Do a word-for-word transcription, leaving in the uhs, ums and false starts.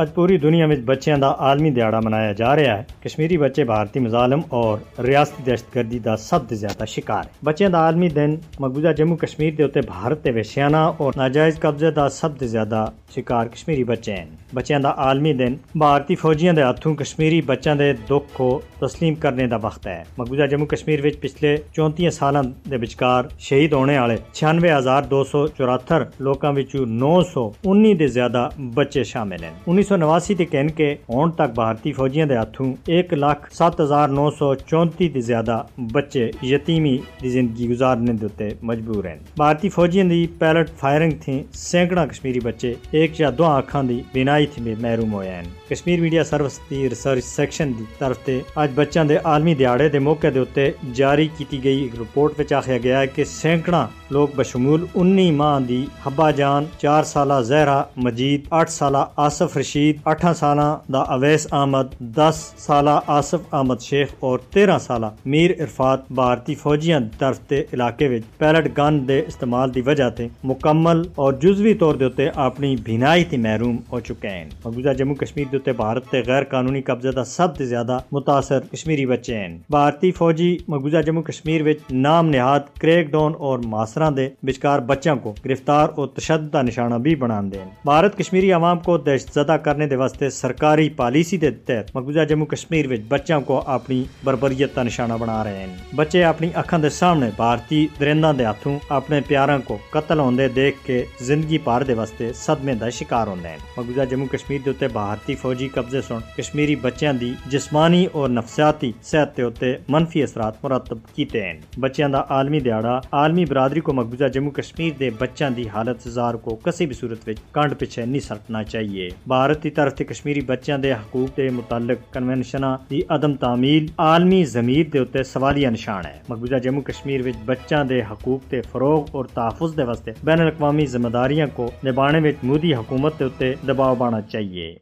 آج پوری دنیا میں بچیاں دا عالمی دیہڑا منایا جا رہا ہے۔ کشمیری بچے بھارتی مظالم اور ریاستی دہشت گردی دا سب سے زیادہ شکار ہے۔ بچیاں دا عالمی دن مقبوضہ جموں کشمیر دے اتے بھارت تے وحشیانہ اور ناجائز قبضے دا سب سے زیادہ شکار کشمیری بچے ہیں۔ بچیاں دا عالمی دن بھارتی فوجیاں دے ہاتھوں کشمیری بچیاں دے دکھ کو تسلیم کرنے دا وقت ہے۔ مقبوضہ جموں کشمیر وچ پچھلے چونتیاں سالاں دے وچکار شہید ہونے والے چھیانوے ہزار دو سو چوہتر لوکاں وچوں نو سو انیس دے زیادہ بچے شامل ہیں۔ انیس سو نواسی تے کہن کے ہون تک بھارتی فوجیاں دے ہاتھوں ایک لاکھ سات ہزار نو سو چونتی دے زیادہ بچے یتیمی دی زندگی گزارنے دے تے مجبور ہیں۔ بھارتی فوجیاں دی پیلٹ فائرنگ تھی سینکڑا کشمیری بچے ایک یا دو آنکھاں دی بینائی تھی میں محروم ہوئے ہیں۔ کشمیر میڈیا سروس دی ریسرچ سیکشن دی طرف تے آج بچیاں دے عالمی دیہڑے دے موقع دے اتے جاری کیتی گئی ایک رپورٹ وچ آخیا گیا ہے کہ سینکڑا لوگ بشمول انیس ماہ دی حبا جان، چار سالہ زہرا مجید، اٹھ سالہ آصف رشید، اٹھا سالہ دا اویس احمد، دس سالہ آصف احمد شیخ اور تیرہ سالہ میر عرفات بھارتی فوجیاں طرف تے علاقے وچ پیلٹ گن دے استعمال دی وجہ تے مکمل اور جزوی طور دے اتے اپنی بینائی تے محروم ہو چکے ہیں۔ مقبوضہ جموں کشمیر دے اتے بھارت تے غیر قانونی قبضے دا سب سے زیادہ متاثر کشمیری بچے ہیں۔ بھارتی فوجی مقبوضہ جموں کشمیر وچ نام نہاد کریک ڈاؤن اور محاصرہ دے وچکار بچیاں کو گرفتار اور تشدد دا نشانہ بھی بناندے ہیں۔ بھارت کشمیری عوام کو دہشت زدہ کرنے دے واسطے سرکاری پالیسی دے تحت مقبوضہ جموں کشمیر وچ بچیاں کو اپنی بربریت دا نشانہ بنا رہے ہیں۔ بچے اپنی اکھاں دے سامنے بھارتی درنداں دے ہاتھوں اپنے پیاراں کو قتل ہوندے دیکھ کے زندگی پار دے واسطے صدمے دا شکار ہوندے ہیں۔ مقبوضہ جموں کشمیر دے اوتے بھارتی فوجی قبضے سن کشمیری بچیاں دی جسمانی اور نفسیاتی صحت دے اوتے منفی اثرات مرتب کیتے ہیں۔ بچیاں دا عالمی دیہڑا عالمی برادری کو مقبوضہ جموں کشمیر دے بچیاں دی حالت زار کو کسی بھی صورت وچ کانڈ پیچھے نہیں سٹنا چاہیے۔ بھارت کی طرف سے کشمیری بچیاں دے حقوق دے متعلق کنونشناں دی عدم تعمیل عالمی ضمیر دے اتے سوالیہ نشان ہے۔ مقبوضہ جموں کشمیر وچ بچیاں دے حقوق دے فروغ اور تحفظ دے واسطے بین الاقوامی ذمہ داریاں کو نبھانے وچ مودی حکومت دے اتے دباؤ پانا چاہیے۔